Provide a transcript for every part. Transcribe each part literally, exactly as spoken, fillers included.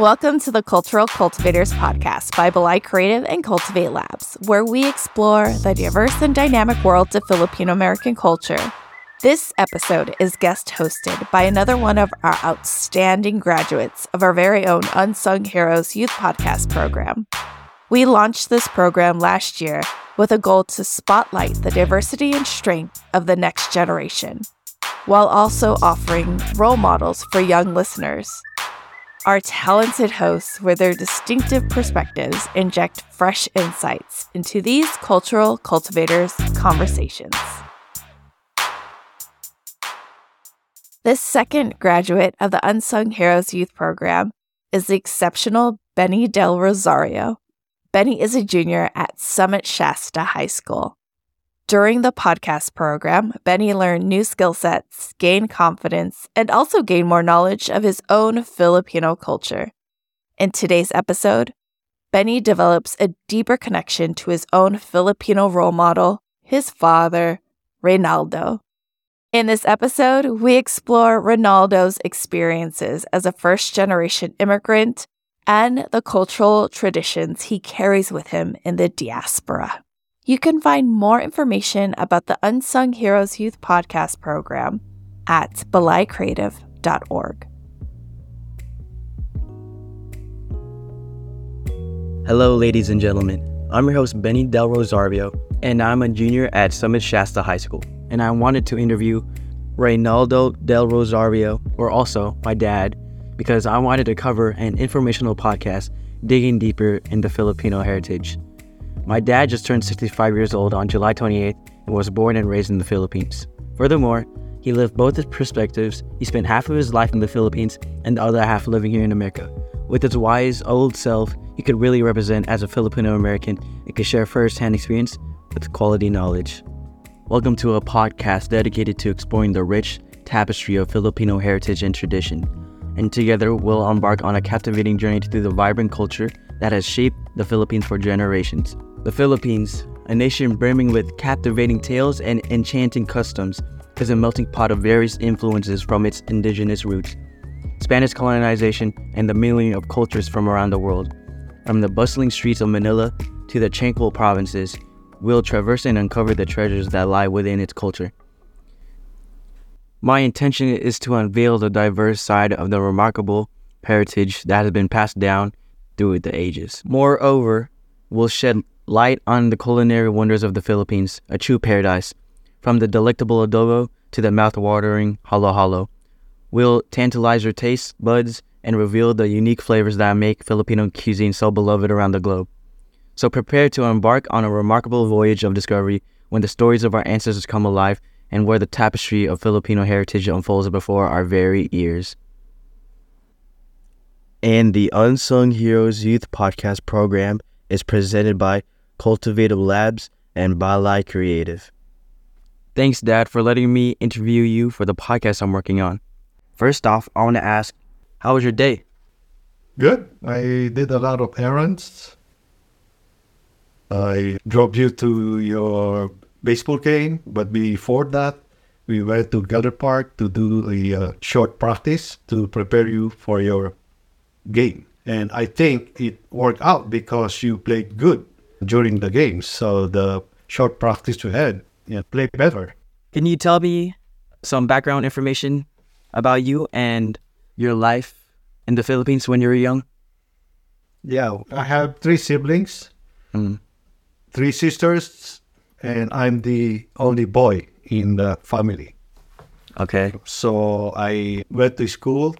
Welcome to the Cultural Kultivators podcast by Balay Kreative and Cultivate Labs, where we explore the diverse and dynamic world of Filipino-American culture. This episode is guest hosted by another one of our outstanding graduates of our very own Unsung Heroes Youth Podcast program. We launched this program last year with a goal to spotlight the diversity and strength of the next generation, while also offering role models for young listeners. Our talented hosts, with their distinctive perspectives, inject fresh insights into these Cultural Kultivators conversations. This second graduate of the Unsung Heroes Youth Program is the exceptional Benny Del Rosario. Benny is a junior at Summit Shasta High School. During the podcast program, Benny learned new skill sets, gained confidence, and also gained more knowledge of his own Filipino culture. In today's episode, Benny develops a deeper connection to his own Filipino role model, his father, Reynaldo. In this episode, we explore Reynaldo's experiences as a first-generation immigrant and the cultural traditions he carries with him in the diaspora. You can find more information about the Unsung Heroes Youth Podcast program at balay creative dot org. Hello, ladies and gentlemen. I'm your host, Benny Del Rosario, and I'm a junior at Summit Shasta High School. And I wanted to interview Reynaldo Del Rosario, or also my dad, because I wanted to cover an informational podcast digging deeper into Filipino heritage. My dad just turned sixty-five years old on July twenty-eighth and was born and raised in the Philippines. Furthermore, he lived both his perspectives. He spent half of his life in the Philippines and the other half living here in America. With his wise, old self, he could really represent as a Filipino-American and could share first-hand experience with quality knowledge. Welcome to a podcast dedicated to exploring the rich tapestry of Filipino heritage and tradition. And together, we'll embark on a captivating journey through the vibrant culture that has shaped the Philippines for generations. The Philippines, a nation brimming with captivating tales and enchanting customs, is a melting pot of various influences from its indigenous roots, Spanish colonization, and the mingling of cultures from around the world. From the bustling streets of Manila to the tranquil provinces, we'll traverse and uncover the treasures that lie within its culture. My intention is to unveil the diverse side of the remarkable heritage that has been passed down through the ages. Moreover, we'll shed light on the culinary wonders of the Philippines, a true paradise. From the delectable adobo to the mouth-watering halo-halo, we'll tantalize your taste buds and reveal the unique flavors that make Filipino cuisine so beloved around the globe. So prepare to embark on a remarkable voyage of discovery when the stories of our ancestors come alive and where the tapestry of Filipino heritage unfolds before our very ears. And the Unsung Heroes Youth Podcast program is presented by Cultivative Labs and Balay Kreative. Thanks, Dad, for letting me interview you for the podcast I'm working on. First off, I want to ask, how was your day? Good. I did a lot of errands. I drove you to your baseball game, but before that, we went to Gilder Park to do a uh, short practice to prepare you for your game. And I think it worked out because you played good during the game. So the short practice you had, you know, played better. Can you tell me some background information about you and your life in the Philippines when you were young? Yeah, I have three siblings, mm. three sisters, and I'm the only boy in the family. Okay. So I went to school.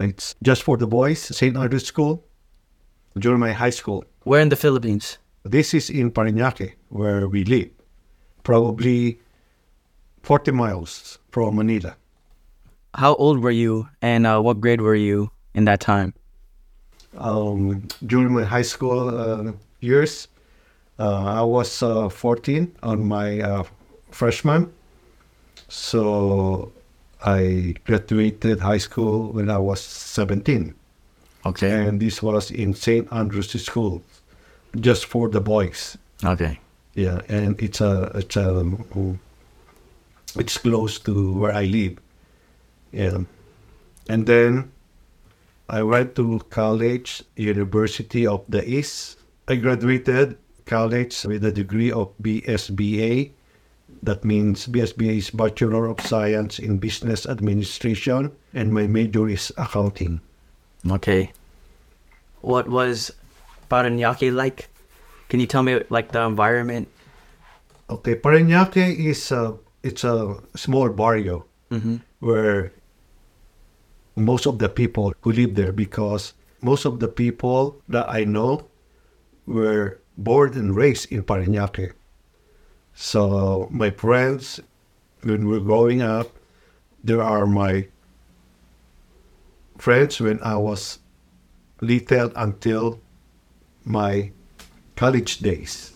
It's just for the boys, Saint Andrew's School, during my high school. Where in the Philippines? This is in Parañaque, where we live, probably forty miles from Manila. How old were you, and uh, what grade were you in that time? Um, during my high school uh, years, uh, I was uh, fourteen on my uh, freshman, so I graduated high school when I was seventeen. Okay. And this was in Saint Andrew's School, just for the boys. Okay. Yeah, and it's a, it's a, it's close to where I live. Yeah. And then I went to college, University of the East. I graduated college with a degree of B S B A. That means B S B A is Bachelor of Science in Business Administration, and my major is accounting. Okay. What was Parañaque like? Can you tell me, like, the environment? Okay, Parañaque is a, it's a small barrio mm-hmm. where most of the people who live there, because most of the people that I know were born and raised in Parañaque. So my friends, when we were growing up, there are my friends when I was little until my college days.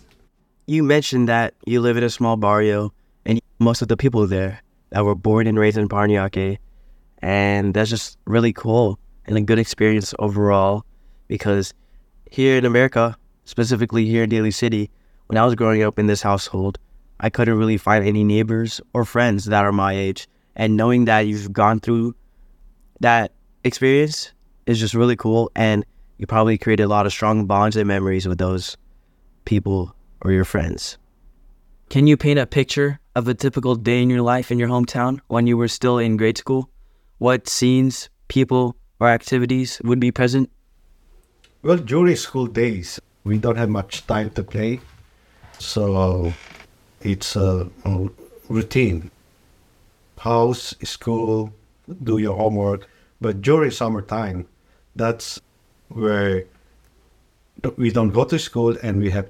You mentioned that you live in a small barrio, and most of the people there that were born and raised in Parañaque, and that's just really cool and a good experience overall, because here in America, specifically here in Daly City, when I was growing up in this household, I couldn't really find any neighbors or friends that are my age. And knowing that you've gone through that experience is just really cool, and you probably created a lot of strong bonds and memories with those people or your friends. Can you paint a picture of a typical day in your life in your hometown when you were still in grade school? What scenes, people, or activities would be present? Well, during school days, we don't have much time to play, so it's a routine. House, school, do your homework. But during summertime, that's where we don't go to school and we have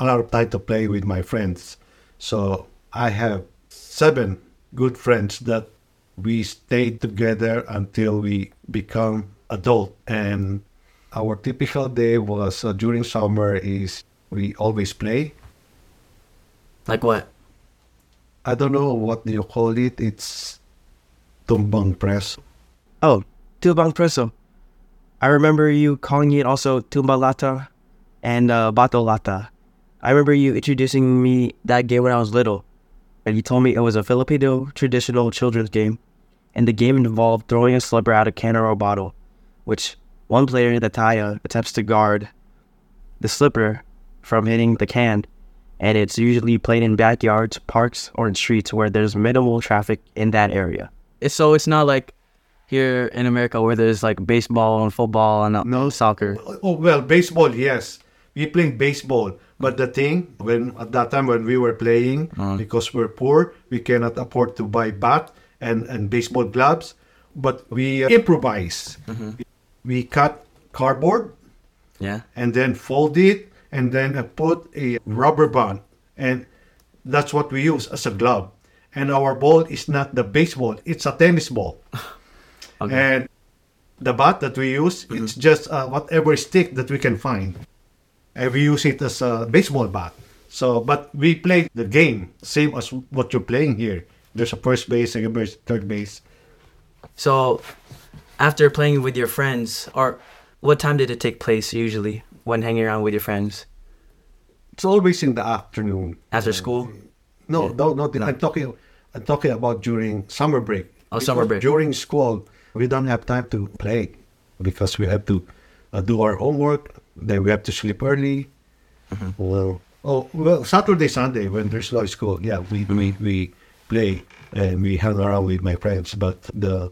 a lot of time to play with my friends. So I have seven good friends that we stayed together until we become adult. And our typical day was uh, during summer is we always play. Like what? I don't know what you call it. It's tumbang preso. Oh, tumbang preso. I remember you calling it also tumbalata and uh, batolata. I remember you introducing me that game when I was little. And you told me it was a Filipino traditional children's game. And the game involved throwing a slipper out of a can or a bottle, which one player, the taya, attempts to guard the slipper from hitting the can. And it's usually played in backyards, parks, or in streets where there's minimal traffic in that area. So it's not like here in America where there's like baseball and football and no soccer. Oh, well, baseball, yes. We played baseball. But the thing, when at that time when we were playing, mm. because we're poor, we cannot afford to buy bat and, and baseball gloves. But we uh, improvise. Mm-hmm. We cut cardboard, yeah, and then fold it, and then uh, put a rubber band. And that's what we use as a glove. And our ball is not the baseball, it's a tennis ball. Okay. And the bat that we use, mm-hmm. it's just uh, whatever stick that we can find. And we use it as a baseball bat. So, but we play the game, same as what you're playing here. There's a first base, second base, third base. So, after playing with your friends, or what time did it take place usually when hanging around with your friends? It's always in the afternoon. After school? No, yeah. no, not. I'm talking. I'm talking about during summer break. Oh, because summer break. During school, we don't have time to play because we have to uh, do our homework. Then we have to sleep early. Mm-hmm. Well, oh, well, Saturday, Sunday, when there's no school, yeah, we, we we play and we hang around with my friends. But the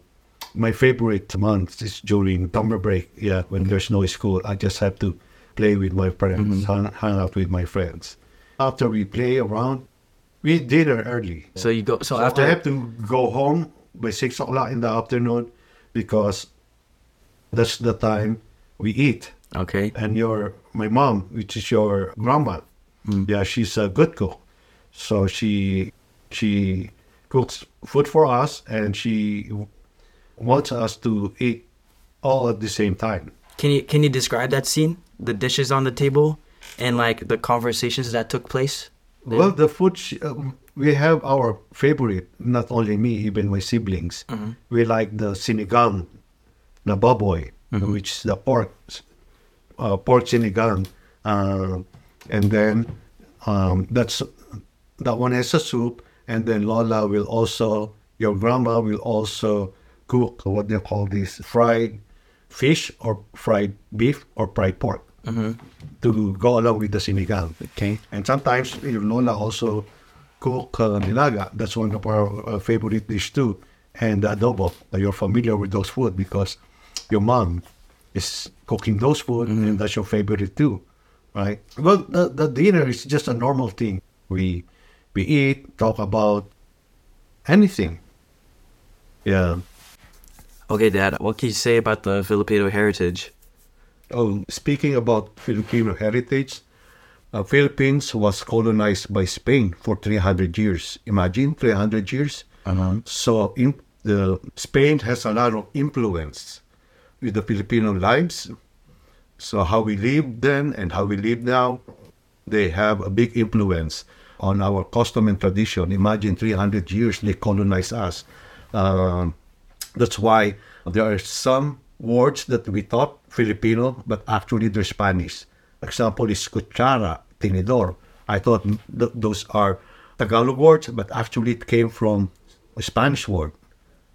my favorite month is during summer break, yeah, when there's no school. I just have to play with my friends, mm-hmm. hang, hang out with my friends. After we play around, we dinner early. So you go. So, so after I have to go home by six o'clock in the afternoon because that's the time we eat. Okay. And your my mom, which is your grandma, mm. yeah, she's a good cook. So she she cooks food for us, and she wants us to eat all at the same time. Can you can you describe that scene? The dishes on the table, and like the conversations that took place. There? Well, the food she, uh, we have our favorite. Not only me, even my siblings. Mm-hmm. We like the sinigang, na baboy, mm-hmm. which is the pork. Uh, pork sinigang, uh, and then um, that's that one has a soup, and then Lola will also, your grandma will also cook what they call this fried fish or fried beef or fried pork mm-hmm. to go along with the sinigang. Okay. And sometimes your Lola also cook uh, nilaga. That's one of our uh, favorite dish too. And adobo. Now you're familiar with those food because your mom is cooking those food mm-hmm. and that's your favorite too, right? Well, the, the dinner is just a normal thing. We we eat, talk about anything. Yeah. Okay, Dad, what can you say about the Filipino heritage? Oh, speaking about Filipino heritage, uh, Philippines was colonized by Spain for three hundred years. Imagine, three hundred years. Uh-huh. So in, uh, Spain has a lot of influence with the Filipino lives. So how we live then and how we live now, they have a big influence on our custom and tradition. Imagine three hundred years they colonized us. Uh, that's why there are some words that we thought Filipino, but actually they're Spanish. Example is cuchara, tinidor. I thought th- those are Tagalog words, but actually it came from a Spanish word.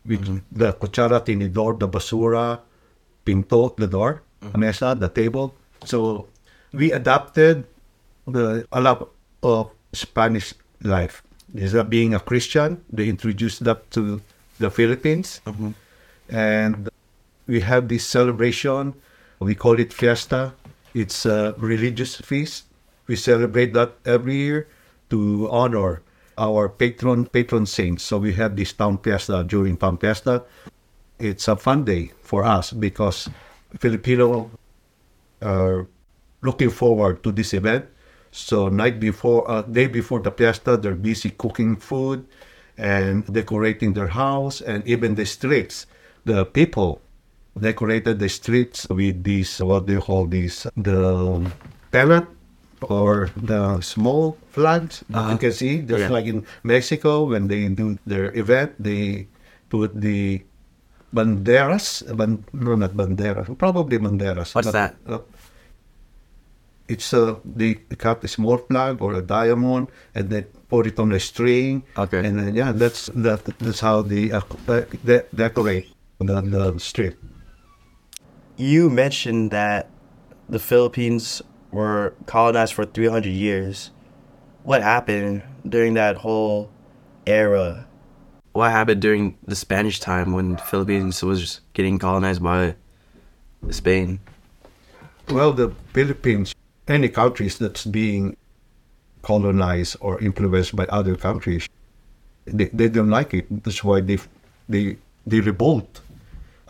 With mm-hmm. the cuchara, tinidor, the basura, pinto, the door, mm-hmm. mesa, the table. So we adapted the, a lot of Spanish life. Is that being a Christian, they introduced that to the Philippines. Mm-hmm. And we have this celebration. We call it fiesta. It's a religious feast. We celebrate that every year to honor our patron patron saints. So we have this town fiesta during town fiesta. It's a fun day for us because Filipino are looking forward to this event. So night before, uh, day before the fiesta, they're busy cooking food and decorating their house and even the streets. The people decorated the streets with these, what do you call these, the pellet or the small flags. Uh-huh. You can see, just yeah. like in Mexico, when they do their event, they put the banderas, ban- no, not banderas, probably banderas. What's but, that? Uh, It's a, they cut a small flag or a diamond and then put it on a string. Okay. And then, yeah, that's that, that's how they, uh, they decorate the, the street. You mentioned that the Philippines were colonized for three hundred years. What happened during that whole era? What happened during the Spanish time when the Philippines was getting colonized by Spain? Well, the Philippines... Any countries that's being colonized or influenced by other countries, they, they don't like it. That's why they they they revolt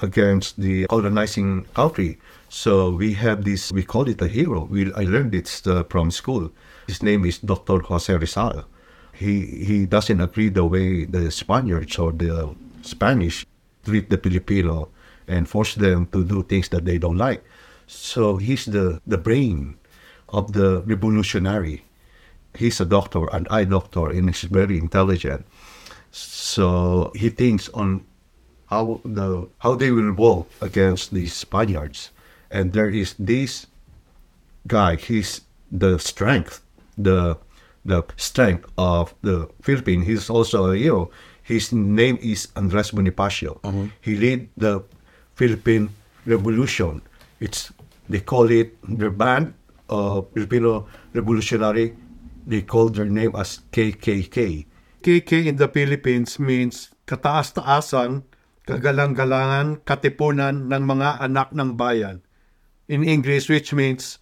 against the colonizing country. So we have this, we call it a hero. We, I learned it from school. His name is Doctor Jose Rizal. He, he doesn't agree the way the Spaniards or the Spanish treat the Filipino and force them to do things that they don't like. So he's the, the brain of the revolutionary. He's a doctor, an eye doctor, and he's very intelligent. So he thinks on how the how they will revolt against the Spaniards. And there is this guy, he's the strength, the the strength of the Philippines. He's also a hero. His name is Andres Bonifacio. Mm-hmm. He led the Philippine Revolution. It's they call it the band. Uh, Filipino revolutionary, they called their name as K K K. K K in the Philippines means kataastaasan kagalang-galangan katipunan ng mga anak ng bayan. In English, which means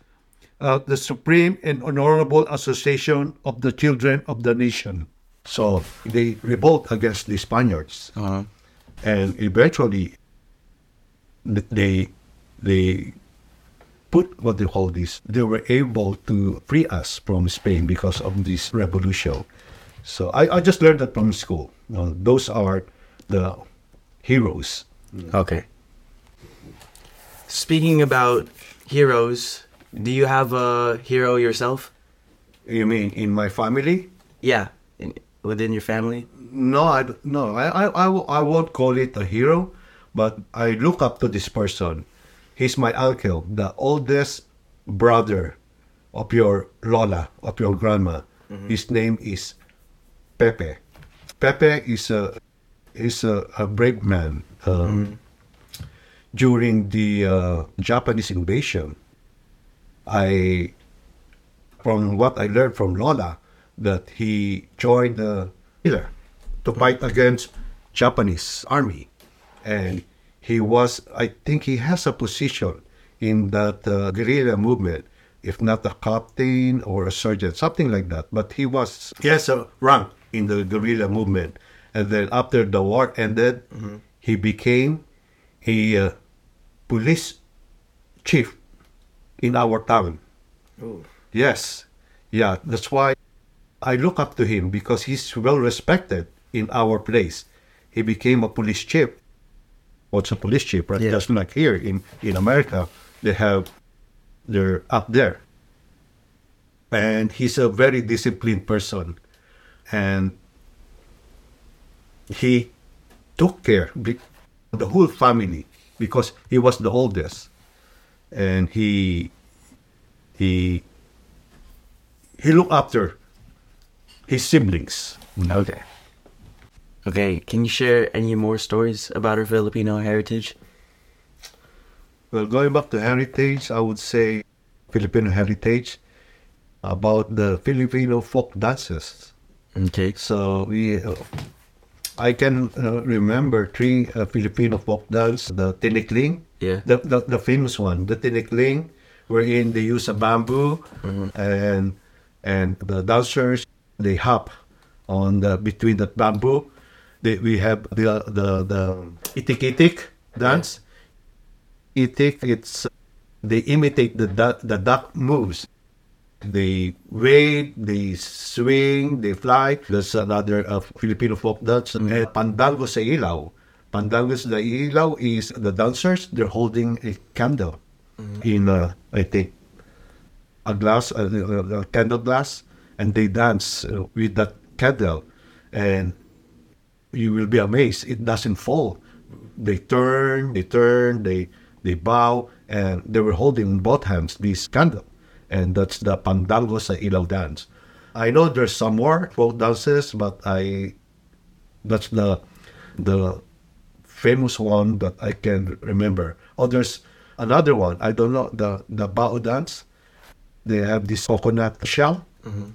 uh, the Supreme and Honorable Association of the Children of the Nation. So they revolt against the Spaniards, uh-huh. and eventually they they. Put what they call this, they were able to free us from Spain because of this revolution. So I, I just learned that from school. Uh, those are the heroes. Okay. Speaking about heroes, do you have a hero yourself? You mean in my family? Yeah, in, within your family? No, I, no, I, I, I, I won't call it a hero, but I look up to this person. He's my uncle, the oldest brother of your Lola, of your grandma. Mm-hmm. His name is Pepe. Pepe is a is a, a brave man. Um, mm-hmm. during the uh, Japanese invasion, I, from what I learned from Lola, that he joined the Hitler to fight against Japanese army. And he was, I think he has a position in that uh, guerrilla movement, if not a captain or a sergeant, something like that. But he was, he has a rank in the guerrilla movement. And then after the war ended, mm-hmm. he became a uh, police chief in our town. Ooh. Yes. Yeah, that's why I look up to him, because he's well respected in our place. He became a police chief. What's a police chief, right? Yeah. Just like here in, in America, they have, they're up there. And he's a very disciplined person. And he took care of the whole family because he was the oldest. And he, he, he looked after his siblings. Okay. Okay, can you share any more stories about our Filipino heritage? Well, going back to heritage, I would say Filipino heritage, about the Filipino folk dances. Okay. So we, uh, I can uh, remember three uh, Filipino folk dances, the Tinikling, yeah. the, the, the famous one, the Tinikling, wherein they use a bamboo, mm-hmm. and and the dancers, they hop on the between the bamboo. They, we have the the the itik-itik dance. Yeah. Itik, it's they imitate the duck, the duck moves. They wave, they swing, they fly. There's another uh, Filipino folk dance, mm-hmm. and Pandanggo sa Ilaw. Pandanggo sa Ilaw is the dancers. They're holding a candle, mm-hmm. in uh, I think a glass, a, a, a candle glass. And they dance uh, with that candle, and you will be amazed. It doesn't fall. They turn, they turn, they they bow, and they were holding in both hands this candle, and that's the Pandanggo sa Ilaw dance. I know there's some more folk dances, but I that's the the famous one that I can remember. Oh, there's another one. I don't know the the bao dance. They have this coconut shell. Mm-hmm.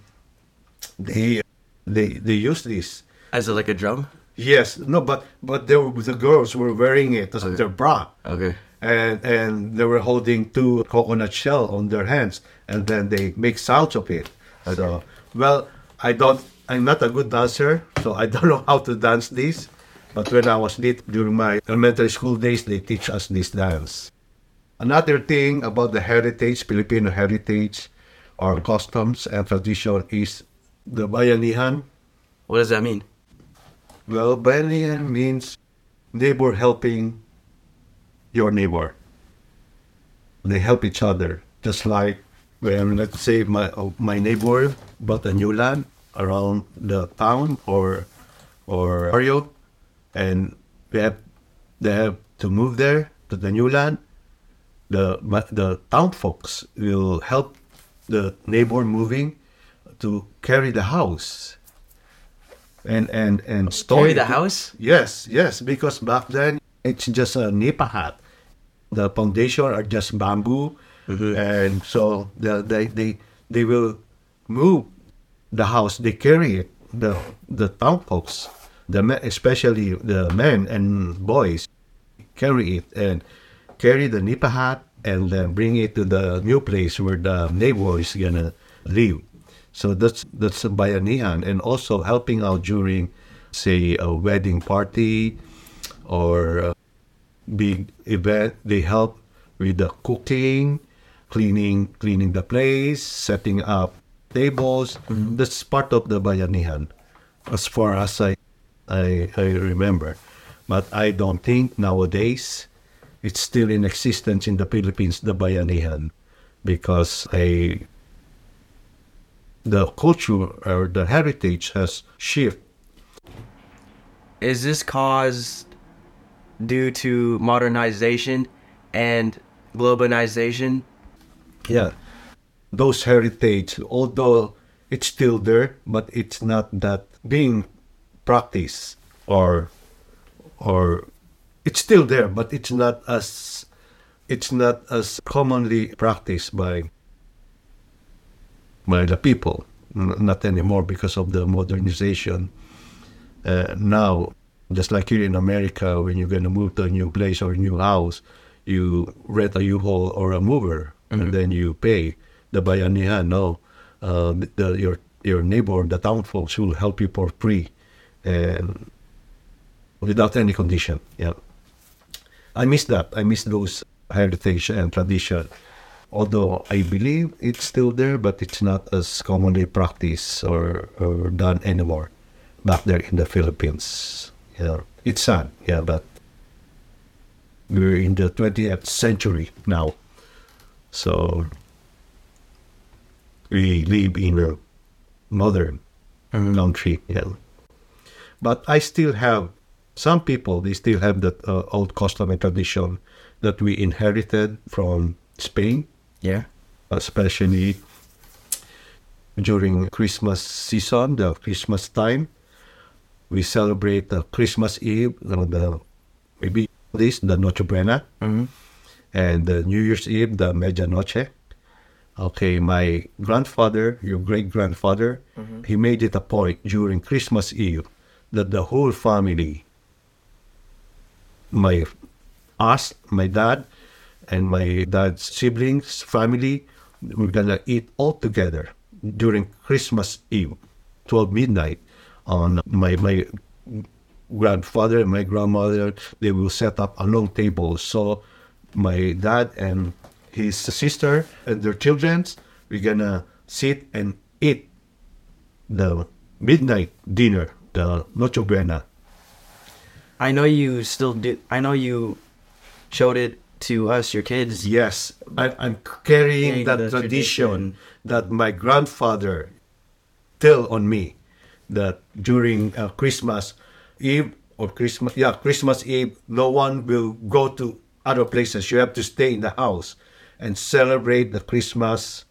They, they, they use this as a, like a drum. Yes, no, but but they were, the girls were wearing it as okay. their bra. Okay, and and they were holding two coconut shell on their hands, and then they make sounds of it. Okay. So, well, I don't, I'm not a good dancer, so I don't know how to dance this. But when I was little, during my elementary school days, they teach us this dance. Another thing about the heritage, Filipino heritage, our customs and tradition is the bayanihan. What does that mean? Well, bayanihan means neighbor helping your neighbor. They help each other, just like when, let's say, my my neighbor bought a new land around the town or or area, and they have they have to move there to the new land. The the town folks will help the neighbor moving to carry the house and and and store carry the house. Yes, yes, because back then it's just a nipa hut. The foundation are just bamboo, mm-hmm. and so the, they they they will move the house. They carry it. The the town folks, the men, especially the men and boys, carry it and carry the nipa hut, and then bring it to the new place where the neighbor is gonna live. So that's that's a bayanihan, and also helping out during, say, a wedding party or a big event. They help with the cooking, cleaning, cleaning the place, setting up tables. Mm-hmm. That's part of the bayanihan, as far as I, I, I remember. But I don't think nowadays it's still in existence in the Philippines, the bayanihan, because I, the culture or the heritage has shifted. Is this caused due to modernization and globalization? Yeah, those heritage, although it's still there, but it's not that being practiced or or It's still there, but it's not as it's not as commonly practiced by by the people. Not anymore because of the modernization. Uh, now, just like here in America, when you're going to move to a new place or a new house, you rent a U-Haul or a mover, mm-hmm. and then you pay the bayanihan. No, uh, the, your your neighbor, the town folks, will help you for free, and without any condition. Yeah, I miss that. I miss those heritage and tradition. Although I believe it's still there, but it's not as commonly practiced or, or done anymore back there in the Philippines. Yeah. It's sad, yeah, but we're in the twentieth century now. So we live in a modern mm-hmm. country. Yeah. But I still have, some people, they still have that uh, old custom and tradition that we inherited from Spain. Yeah, especially during Christmas season, the Christmas time, we celebrate the Christmas Eve, the maybe this the Noche Buena, mm-hmm. and the New Year's Eve, the Medianoche. Okay, my grandfather, your great grandfather, mm-hmm. he made it a point during Christmas Eve that the whole family, my us, my dad. And my dad's siblings, family, we're going to eat all together during Christmas Eve, twelve midnight. On my my grandfather and my grandmother, they will set up a long table. So my dad and his sister and their children, we're going to sit and eat the midnight dinner, the Noche Buena. I know you still do. I know you showed it to us, your kids. Yes, I, I'm carrying that tradition, tradition that my grandfather tell on me that during uh, Christmas Eve or Christmas, yeah, Christmas Eve, no one will go to other places. You have to stay in the house and celebrate the Christmas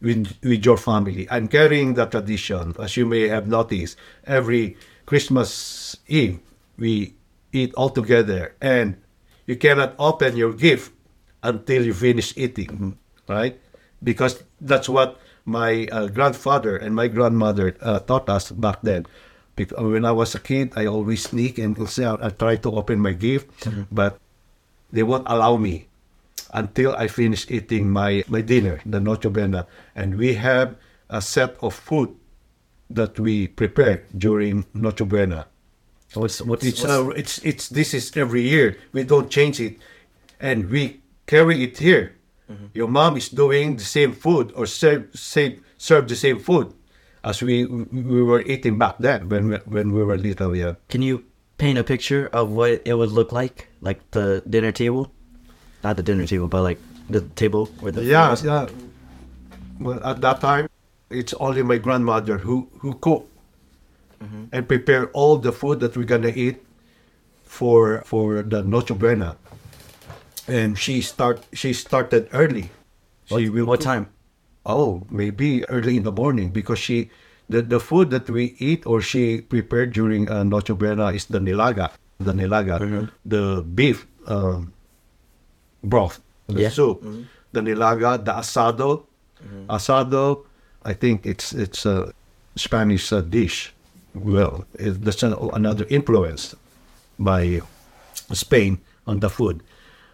with with your family. I'm carrying that tradition, as you may have noticed. Every Christmas Eve, we eat all together and you cannot open your gift until you finish eating, mm-hmm. right? Because that's what my uh, grandfather and my grandmother uh, taught us back then. Because when I was a kid, I always sneak and I try to open my gift, mm-hmm. but they won't allow me until I finish eating my, my dinner, the Noche Buena. And we have a set of food that we prepare during Noche Buena. What's, what's, it's, what's... Uh, it's it's this is every year. We don't change it, and we carry it here. Mm-hmm. Your mom is doing the same food or serve same serve the same food as we we were eating back then when we, when we were little. Yeah. Can you paint a picture of what it would look like, like the dinner table? Not the dinner table, but like the table or the yeah yeah. Well, at that time, it's only my grandmother who who cooked. Mm-hmm. And prepare all the food that we're gonna eat for for the Noche Buena. And she start she started early. She what, will what time? Oh, maybe early in the morning because she the, the food that we eat or she prepared during uh, Noche Buena is the nilaga, the nilaga, mm-hmm. the beef um, broth, the yeah. soup, mm-hmm. the nilaga, the asado, mm-hmm. asado. I think it's it's a Spanish uh, dish. Well, it, that's an, another influence by Spain on the food.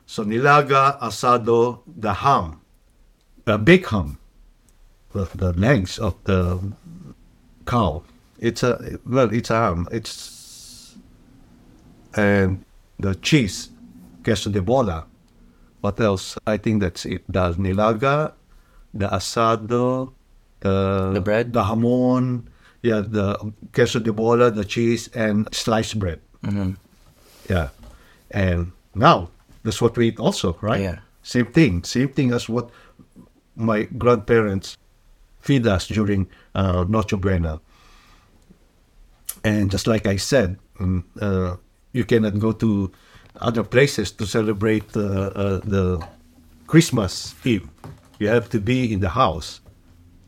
So nilaga, asado, the ham, the big ham, the, the legs of the cow. It's a well, it's a ham. It's and the cheese, queso de bola. What else? I think that's it. The nilaga, the asado, the, the bread, the jamon. Yeah, the queso de bola, the cheese, and sliced bread. Mm-hmm. Yeah. And now, that's what we eat also, right? Yeah. Same thing. Same thing as what my grandparents feed us during uh, Noche Buena. And just like I said, uh, you cannot go to other places to celebrate uh, uh, the Christmas Eve. You have to be in the house.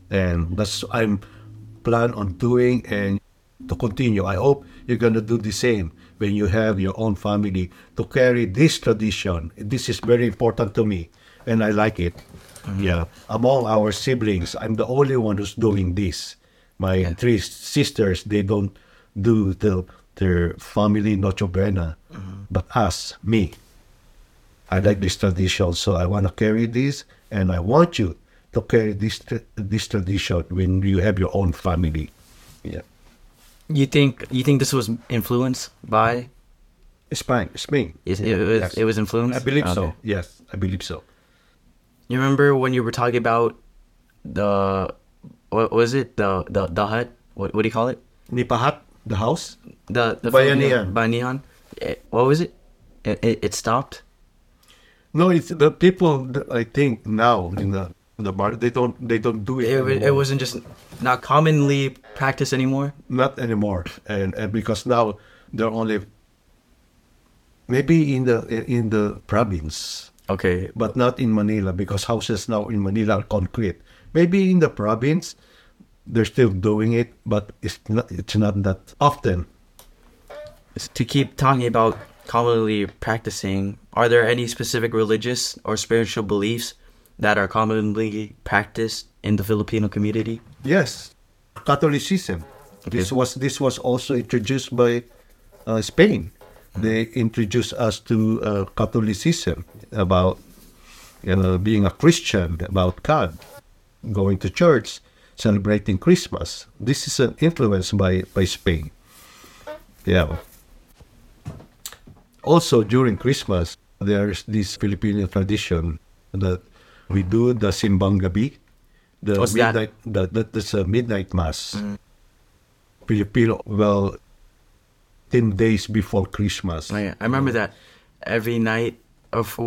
And that's... I'm... plan on doing and to continue. I hope you're going to do the same when you have your own family, to carry this tradition. This is very important to me, and I like it. Mm-hmm. Yeah, among our siblings, I'm the only one who's doing this. My yeah. three sisters, they don't do the, their family Noche Buena, mm-hmm. but us, me. I like this tradition, so I want to carry this, and I want you to carry this tra- this tradition when you have your own family. Yeah. You think you think this was influenced by Spain? Spain. It, it, it, yes. it was influenced. I believe okay. so. Yes, I believe so. You remember when you were talking about the what was it the the, the hut? What what do you call it? Nipahat, the house. The the bayanihan. Bayanihan. What was it? It, it, it stopped. No, it's the people. I think now in the in the bar, they don't they don't do it. It, it wasn't just not commonly practiced anymore. Not anymore, and and because now they're only maybe in the in the province. Okay, but not in Manila because houses now in Manila are concrete. Maybe in the province, they're still doing it, but it's not it's not that often. To keep talking about commonly practicing, are there any specific religious or spiritual beliefs that are commonly practiced in the Filipino community? Yes, Catholicism. Okay. This was this was also introduced by uh, Spain. Mm-hmm. They introduced us to uh, Catholicism about you know, being a Christian, about God, going to church, celebrating Christmas. This is an influence by, by Spain. Yeah. Also, during Christmas, there's this Filipino tradition that we do the Simbang Gabi, the What's midnight, that? The, that's a midnight mass. Mm. Filipino, well, ten days before Christmas. Oh, yeah. I remember uh, that every night of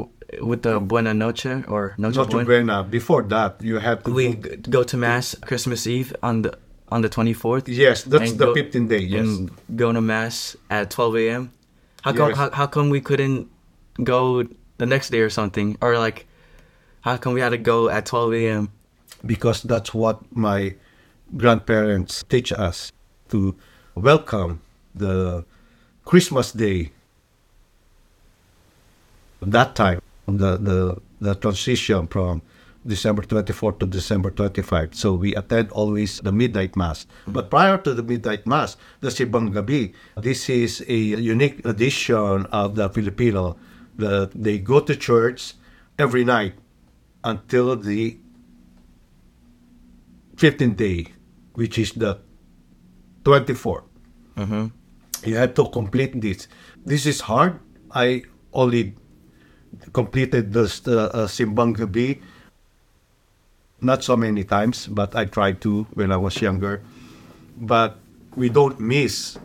with the Buena Noche or Noche, Noche Buena. Buena. Before that, you have to we go, go to mass Christmas Eve on the on the twenty-fourth. Yes, that's the fifteenth day. Yes, and go to mass at twelve a.m. How come, yes. how, how come we couldn't go the next day or something? Or like, how come we had to go at twelve a.m.? Because that's what my grandparents teach us, to welcome the Christmas day. That time, the, the, the transition from December twenty-fourth to December twenty-fifth. So we attend always the midnight mass. But prior to the midnight mass, the Simbang Gabi, this is a unique tradition of the Filipino that they go to church every night until the fifteenth day, which is the twenty-fourth. Mm-hmm. You have to complete this. This is hard. I only completed the uh, Simbang Gabi. Not so many times, but I tried to when I was younger. But we don't miss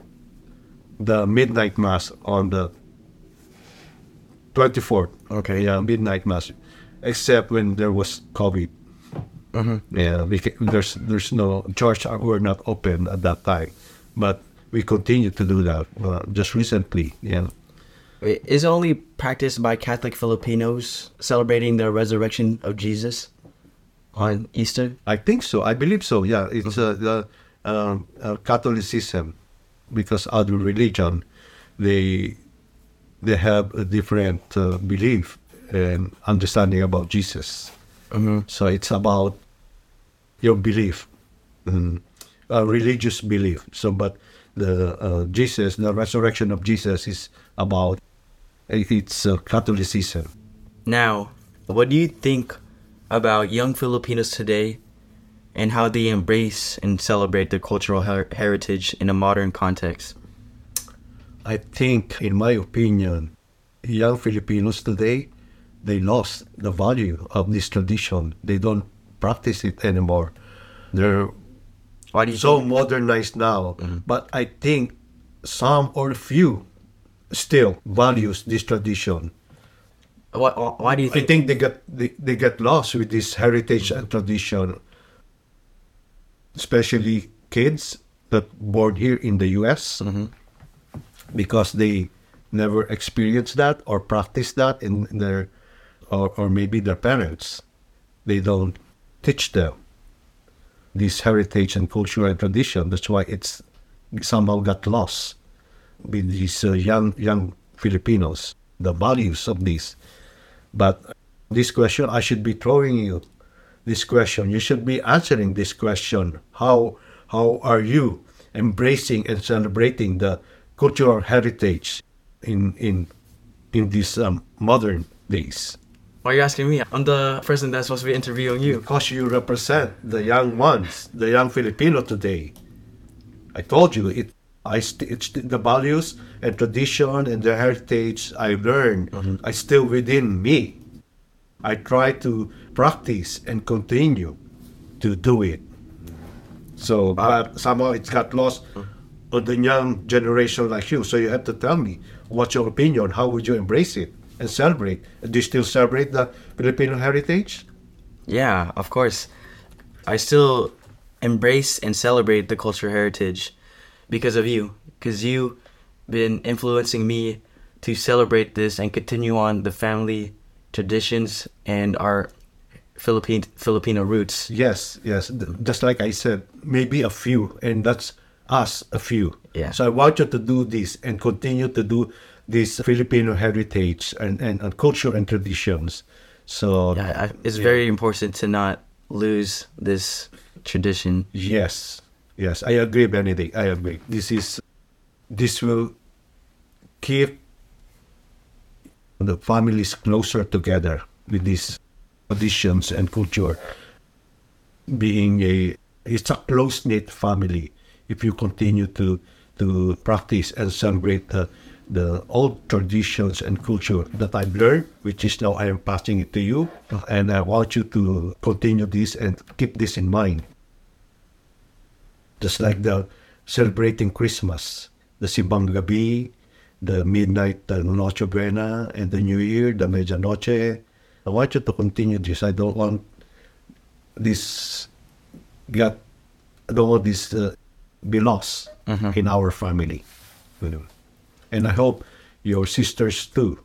the midnight mass on the twenty-fourth. Okay. Yeah, midnight mass, except when there was COVID. Uh-huh. Yeah, we can, there's there's no church were not open at that time, but we continue to do that uh, just recently. Yeah. Wait, is it only practiced by Catholic Filipinos celebrating the resurrection of Jesus on Easter? I think so. I believe so. Yeah, it's uh, the um, uh, Catholicism, because other religion, they they have a different uh, belief and understanding about Jesus. Mm-hmm. So it's about your belief, mm-hmm. uh, religious belief. So, but the uh, Jesus, the resurrection of Jesus, is about it's uh, Catholicism. Now, what do you think about young Filipinos today and how they embrace and celebrate their cultural her- heritage in a modern context? I think, in my opinion, young Filipinos today, they lost the value of this tradition. They don't practice it anymore. They're so think? modernized now. Mm-hmm. But I think some or few still values this tradition. Why, why do you think? I think they get they, they get lost with this heritage and tradition, especially kids that born here in the U S, mm-hmm. because they never experienced that or practiced that in their, or, or maybe their parents, they don't teach them this heritage and culture and tradition. That's why it's somehow got lost. with these uh, young young Filipinos, the values of this. But this question, I should be throwing you this question. You should be answering this question. How how are you embracing and celebrating the cultural heritage in in in these um, modern days? Why are you asking me? I'm the person that's supposed to be interviewing you. Because you represent the young ones, the young Filipino today. I told you, it. I st- it's the values and tradition and the heritage I learned mm-hmm. are still within me. I try to practice and continue to do it. So, but somehow it's got lost on the young generation like you. So you have to tell me, what's your opinion? How would you embrace it and celebrate? Do you still celebrate the Filipino heritage? Yeah, of course. I still embrace and celebrate the cultural heritage because of you. Because you've been influencing me to celebrate this and continue on the family traditions and our Philippine Filipino roots. Yes, yes. Just like I said, maybe a few, and that's us, a few. Yeah. So I want you to do this and continue to do this Filipino heritage and, and, and culture and traditions. So yeah, I, it's yeah. very important to not lose this tradition. Yes, yes. I agree, Benedict. I agree. This is, this will keep the families closer together with these traditions and culture. Being a, it's a close-knit family if you continue to to practice and celebrate the, the old traditions and culture that I've learned, which is now I am passing it to you, and I want you to continue this and keep this in mind. Just like the celebrating Christmas, the Simbang Gabi, the midnight, the Noche Buena, and the New Year, the Medianoche. I want you to continue this. I don't want this got, I don't want this uh, be lost mm-hmm. in our family. And I hope your sisters too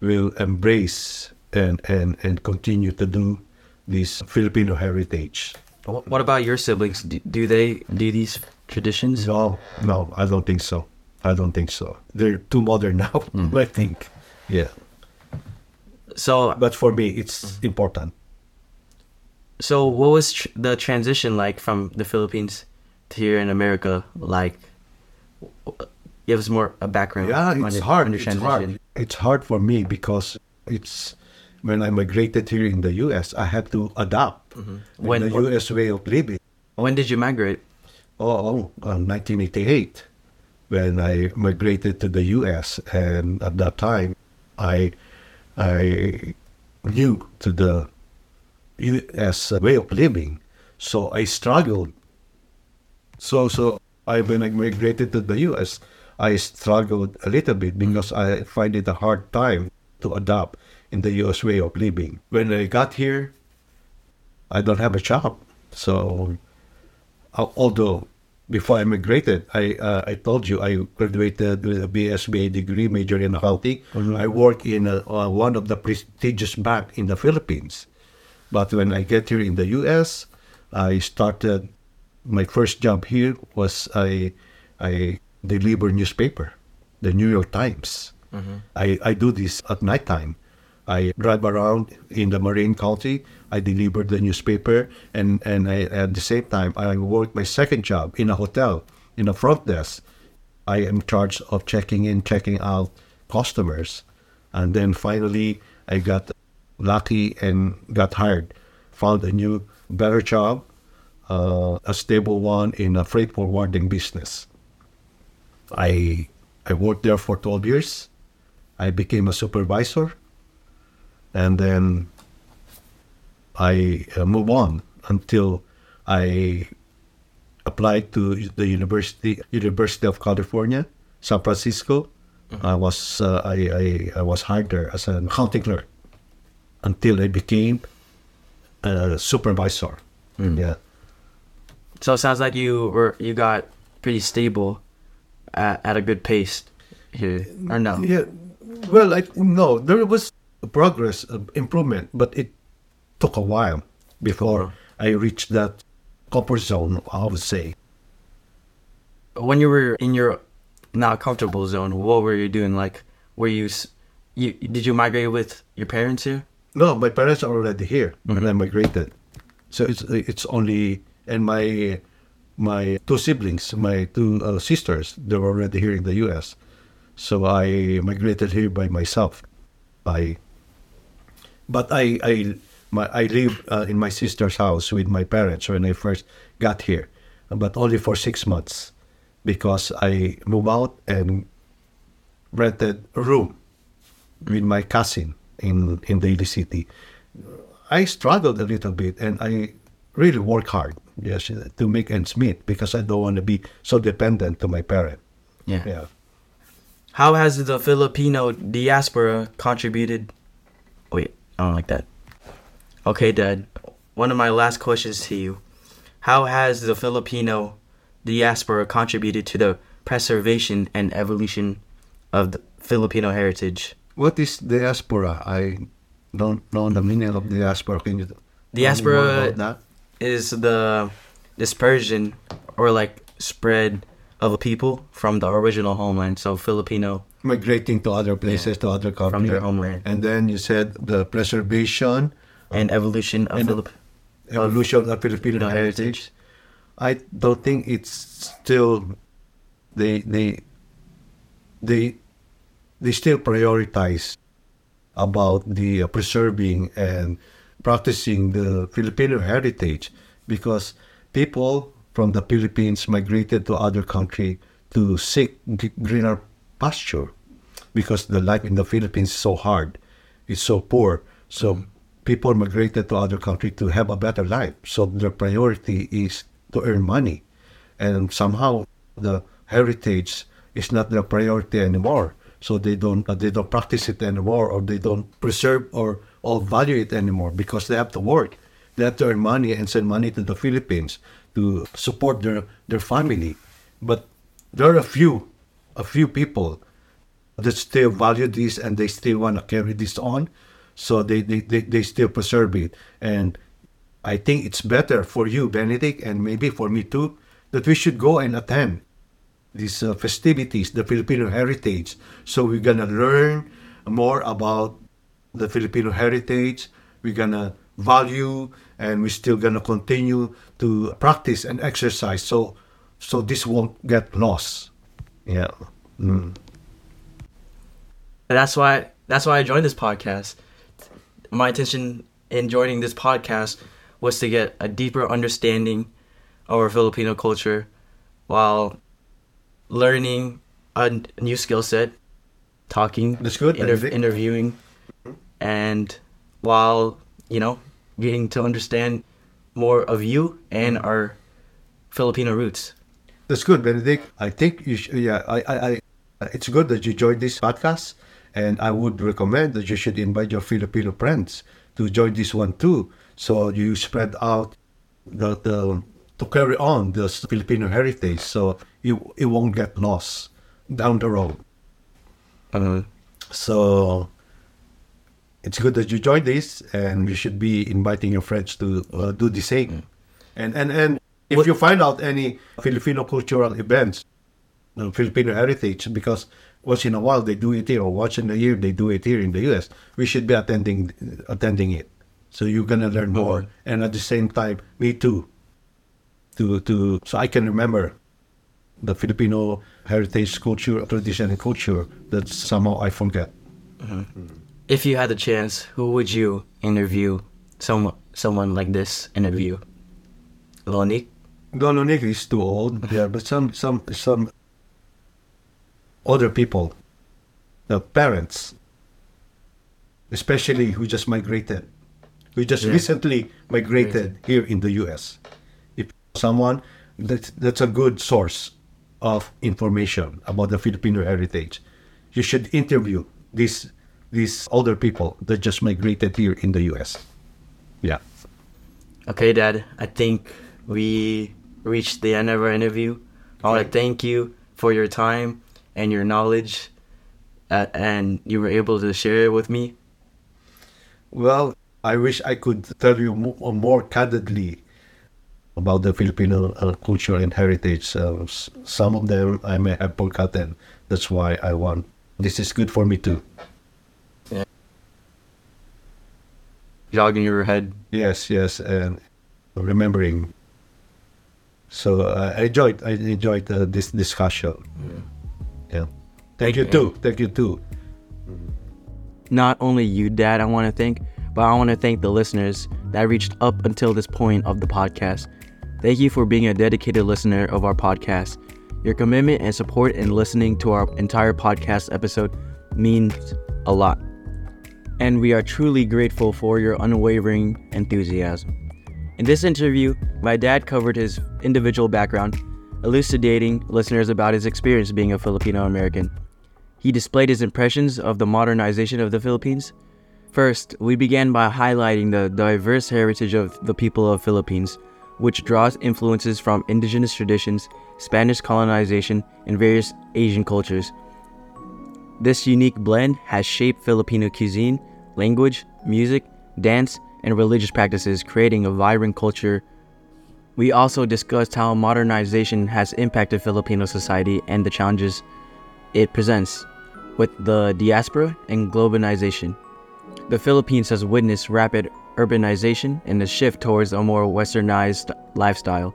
will embrace and, and, and continue to do this Filipino heritage. What about your siblings? Do, do they do these traditions? No, no, I don't think so. I don't think so. They're too modern now, mm. I think. Yeah. So, but for me, it's important. So what was tr- the transition like from the Philippines to here in America? Like, give us more a background. Yeah, it's on hard. It's hard. It's hard for me because it's when I migrated here in the U S, I had to adapt mm-hmm. when the or, U S way of living. When did you migrate? Oh, oh uh, nineteen eighty-eight. When I migrated to the U S, and at that time, I I knew to the U S way of living, so I struggled. So so I when I migrated to the U S, I struggled a little bit because I find it a hard time to adapt in the U S way of living. When I got here, I don't have a job, so although. Before I migrated, I uh, I told you I graduated with a B S B A degree, major in accounting. Mm-hmm. I work in a, uh, one of the prestigious banks in the Philippines. But when I get here in the U S, I started, my first job here was I I deliver newspaper, the New York Times. Mm-hmm. I, I do this at nighttime. I drive around in the Marin County. I deliver the newspaper, and, and I, at the same time, I work my second job in a hotel, in a front desk. I am in charge of checking in, checking out customers. And then finally, I got lucky and got hired, found a new, better job, uh, a stable one in a freight forwarding business. I I worked there for twelve years. I became a supervisor. And then I uh, move on until I applied to the University University of California, San Francisco. Mm-hmm. I was uh, I, I I was hired there as an accounting clerk until I became a supervisor. Mm. Yeah. So it sounds like you were you got pretty stable at, at a good pace here or no? Yeah. Well, I no there was. Progress, uh, improvement, but it took a while before oh. I reached that comfort zone, I would say. When you were in your not comfortable zone, what were you doing? Like, were you, you did you migrate with your parents here? No, my parents are already here when mm-hmm. I migrated. So it's it's only, and my my two siblings, my two uh, sisters, they were already here in the U S. So I migrated here by myself. I, but I I my, I lived uh, in my sister's house with my parents when I first got here, but only for six months, because I moved out and rented a room with my cousin in in Daly City. I struggled a little bit, and I really worked hard, yes, to make ends meet, because I don't want to be so dependent to my parent. Yeah. Yeah. How has the Filipino diaspora contributed? Wait, I don't like that. Okay, Dad. One of my last questions to you: how has the Filipino diaspora contributed to the preservation and evolution of the Filipino heritage? What is diaspora? I don't know the meaning of diaspora. Can you tell diaspora me more about that? Is the dispersion or like spread of people from the original homeland, so Filipino migrating to other places, yeah, to other countries from their homeland. And then you said the preservation and evolution of and Filip- evolution of, of Filipino no heritage. heritage. I don't think it's still they they they they still prioritize about the uh, preserving and practicing the Filipino heritage, because people from the Philippines migrated to other country to seek g- greener pasture, because the life in the Philippines is so hard, it's so poor. So mm-hmm. people migrated to other country to have a better life. So their priority is to earn money, and somehow the heritage is not their priority anymore. So they don't uh, they don't practice it anymore, or they don't preserve or or value it anymore, because they have to work, they have to earn money and send money to the Philippines to support their their family. But there are a few a few people that still value this, and they still want to carry this on, so they they, they, they still preserve it. And I think it's better for you, Benedict, and maybe for me too, that we should go and attend these uh, festivities, the Filipino heritage. So we're going to learn more about the Filipino heritage. We're going to value, and we're still going to continue to practice and exercise. So so this won't get lost. Yeah. Mm. That's why that's why I joined this podcast. My intention in joining this podcast was to get a deeper understanding of our Filipino culture while learning a new skill set, talking, that's good, inter- interviewing, and while, you know, getting to understand more of you and our Filipino roots. That's good, Benedict. I think you should, yeah, I, I, I, it's good that you joined this podcast, and I would recommend that you should invite your Filipino friends to join this one too. So you spread out the, the to carry on this Filipino heritage, so it, it won't get lost down the road. Uh-huh. So it's good that you joined this, and you should be inviting your friends to uh, do the same. Mm. And, and, and if what? you find out any Filipino cultural events, uh, Filipino heritage, because once in a while they do it here, or once in a year they do it here in the U S, we should be attending attending it. So you're going to learn more. Mm-hmm. And at the same time, me too. To, to, so I can remember the Filipino heritage, culture, tradition, and culture that somehow I forget. Mm-hmm. If you had the chance, who would you interview? Some, someone like this interview? Lonique? No, Lonique is too old. Yeah, but some, some, some other people, the parents, especially who just migrated. We just yeah. recently migrated here in the U S. If someone, that's, that's a good source of information about the Filipino heritage. You should interview these these older people that just migrated here in the U S. Yeah. Okay, Dad. I think we reached the end of our interview. I want to thank you for your time and your knowledge, uh, and you were able to share it with me. Well, I wish I could tell you more, more candidly about the Filipino uh, culture and heritage. Uh, some of them I may have forgotten. That's why I want. This is good for me too. Yeah. Jogging your head. Yes, yes, and remembering. So uh, I enjoyed. I enjoyed uh, this discussion. Yeah. yeah. Thank you yeah. too. Thank you too. Not only you, Dad, I want to thank, but I want to thank the listeners that reached up until this point of the podcast. Thank you for being a dedicated listener of our podcast. Your commitment and support in listening to our entire podcast episode means a lot. And we are truly grateful for your unwavering enthusiasm. In this interview, my dad covered his individual background, elucidating listeners about his experience being a Filipino-American. He displayed his impressions of the modernization of the Philippines. First, we began by highlighting the diverse heritage of the people of the Philippines, which draws influences from indigenous traditions, Spanish colonization, and various Asian cultures. This unique blend has shaped Filipino cuisine, language, music, dance, and religious practices, creating a vibrant culture. We also discussed how modernization has impacted Filipino society and the challenges it presents with the diaspora and globalization. The Philippines has witnessed rapid urbanization and a shift towards a more westernized lifestyle.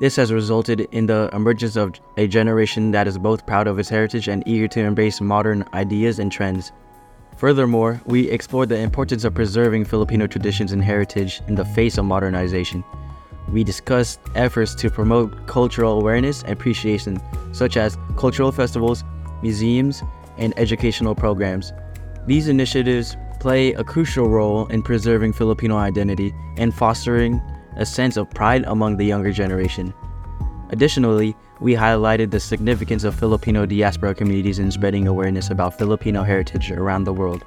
This has resulted in the emergence of a generation that is both proud of its heritage and eager to embrace modern ideas and trends. Furthermore, we explored the importance of preserving Filipino traditions and heritage in the face of modernization. We discussed efforts to promote cultural awareness and appreciation, such as cultural festivals, museums, and educational programs. These initiatives play a crucial role in preserving Filipino identity and fostering a sense of pride among the younger generation. Additionally, we highlighted the significance of Filipino diaspora communities in spreading awareness about Filipino heritage around the world.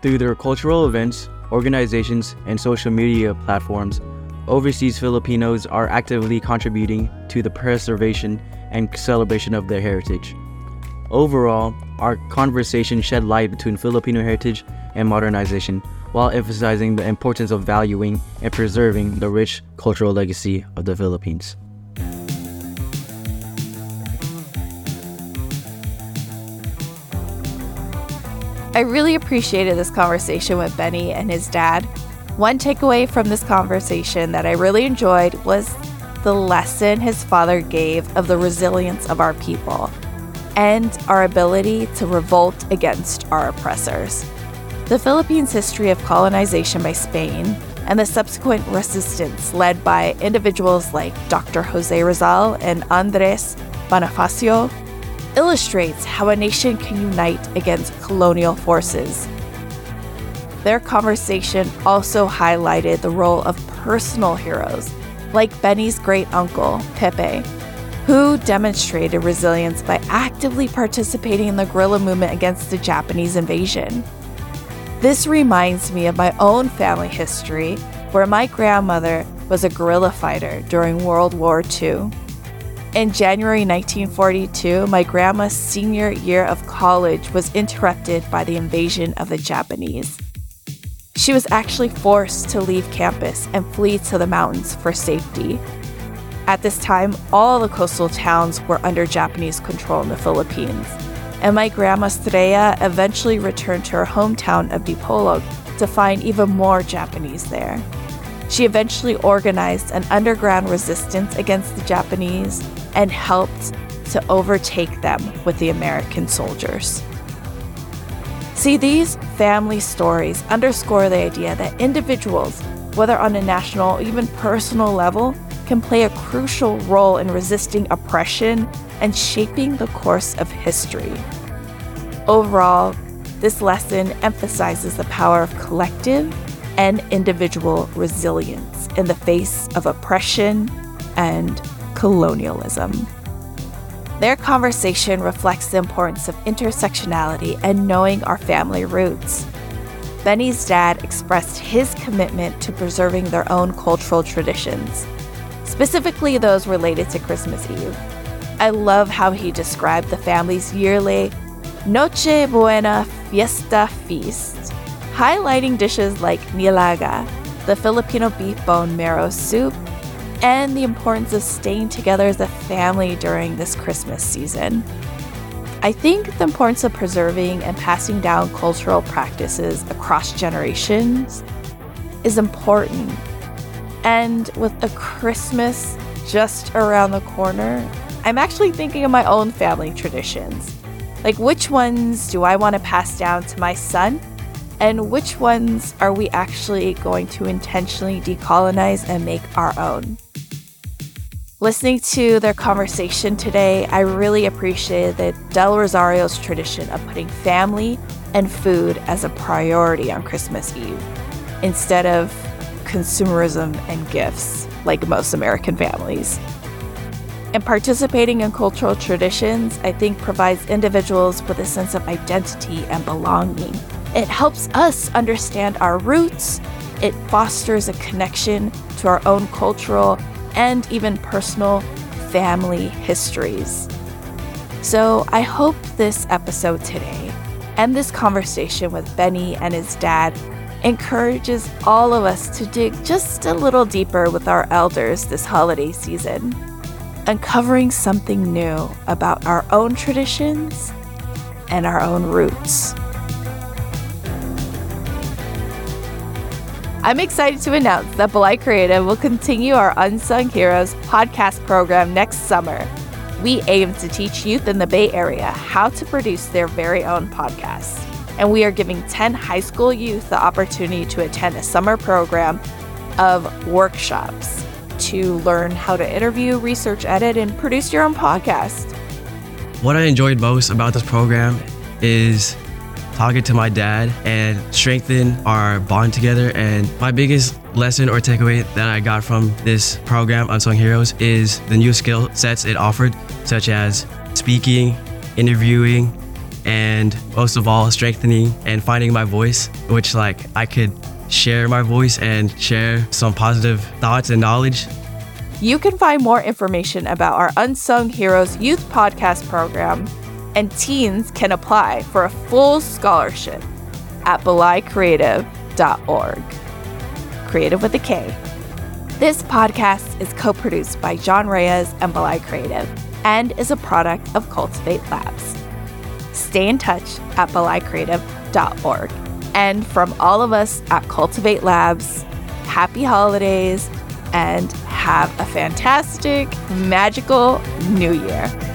Through their cultural events, organizations, and social media platforms, overseas Filipinos are actively contributing to the preservation and celebration of their heritage. Overall, our conversation shed light between Filipino heritage and modernization, while emphasizing the importance of valuing and preserving the rich cultural legacy of the Philippines. I really appreciated this conversation with Benny and his dad. One takeaway from this conversation that I really enjoyed was the lesson his father gave of the resilience of our people and our ability to revolt against our oppressors. The Philippines' history of colonization by Spain and the subsequent resistance led by individuals like Doctor Jose Rizal and Andres Bonifacio illustrates how a nation can unite against colonial forces. Their conversation also highlighted the role of personal heroes, like Benny's great uncle, Pepe, who demonstrated resilience by actively participating in the guerrilla movement against the Japanese invasion. This reminds me of my own family history, where my grandmother was a guerrilla fighter during World War Two. In January nineteen forty-two, my grandma's senior year of college was interrupted by the invasion of the Japanese. She was actually forced to leave campus and flee to the mountains for safety. At this time, all the coastal towns were under Japanese control in the Philippines, and my grandma Estrella eventually returned to her hometown of Dipolog to find even more Japanese there. She eventually organized an underground resistance against the Japanese and helped to overtake them with the American soldiers. See, these family stories underscore the idea that individuals, whether on a national or even personal level, can play a crucial role in resisting oppression and shaping the course of history. Overall, this lesson emphasizes the power of collective and individual resilience in the face of oppression and colonialism. Their conversation reflects the importance of intersectionality and knowing our family roots. Benny's dad expressed his commitment to preserving their own cultural traditions, specifically those related to Christmas Eve. I love how he described the family's yearly Noche Buena Fiesta Feast, highlighting dishes like nilaga, the Filipino beef bone marrow soup, and the importance of staying together as a family during this Christmas season. I think the importance of preserving and passing down cultural practices across generations is important. And with a Christmas just around the corner, I'm actually thinking of my own family traditions. Like, which ones do I want to pass down to my son? And which ones are we actually going to intentionally decolonize and make our own? Listening to their conversation today, I really appreciated that Del Rosario's tradition of putting family and food as a priority on Christmas Eve, instead of consumerism and gifts, like most American families. And participating in cultural traditions, I think, provides individuals with a sense of identity and belonging. It helps us understand our roots. It fosters a connection to our own cultural and even personal family histories. So I hope this episode today and this conversation with Benny and his dad encourages all of us to dig just a little deeper with our elders this holiday season, uncovering something new about our own traditions and our own roots. I'm excited to announce that Balay Kreative will continue our Unsung Heroes podcast program next summer. We aim to teach youth in the Bay Area how to produce their very own podcasts, and we are giving ten high school youth the opportunity to attend a summer program of workshops to learn how to interview, research, edit, and produce your own podcast. What I enjoyed most about this program is talking to my dad and strengthen our bond together. And my biggest lesson or takeaway that I got from this program, Unsung Heroes, is the new skill sets it offered, such as speaking, interviewing, and most of all, strengthening and finding my voice, which like I could share my voice and share some positive thoughts and knowledge. You can find more information about our Unsung Heroes Youth Podcast program, and teens can apply for a full scholarship at balay kreative dot org. Creative with a K. This podcast is co-produced by John Reyes and Balay Kreative and is a product of Cultivate Labs. Stay in touch at balay kreative dot org. And from all of us at Cultivate Labs, happy holidays and have a fantastic, magical new year.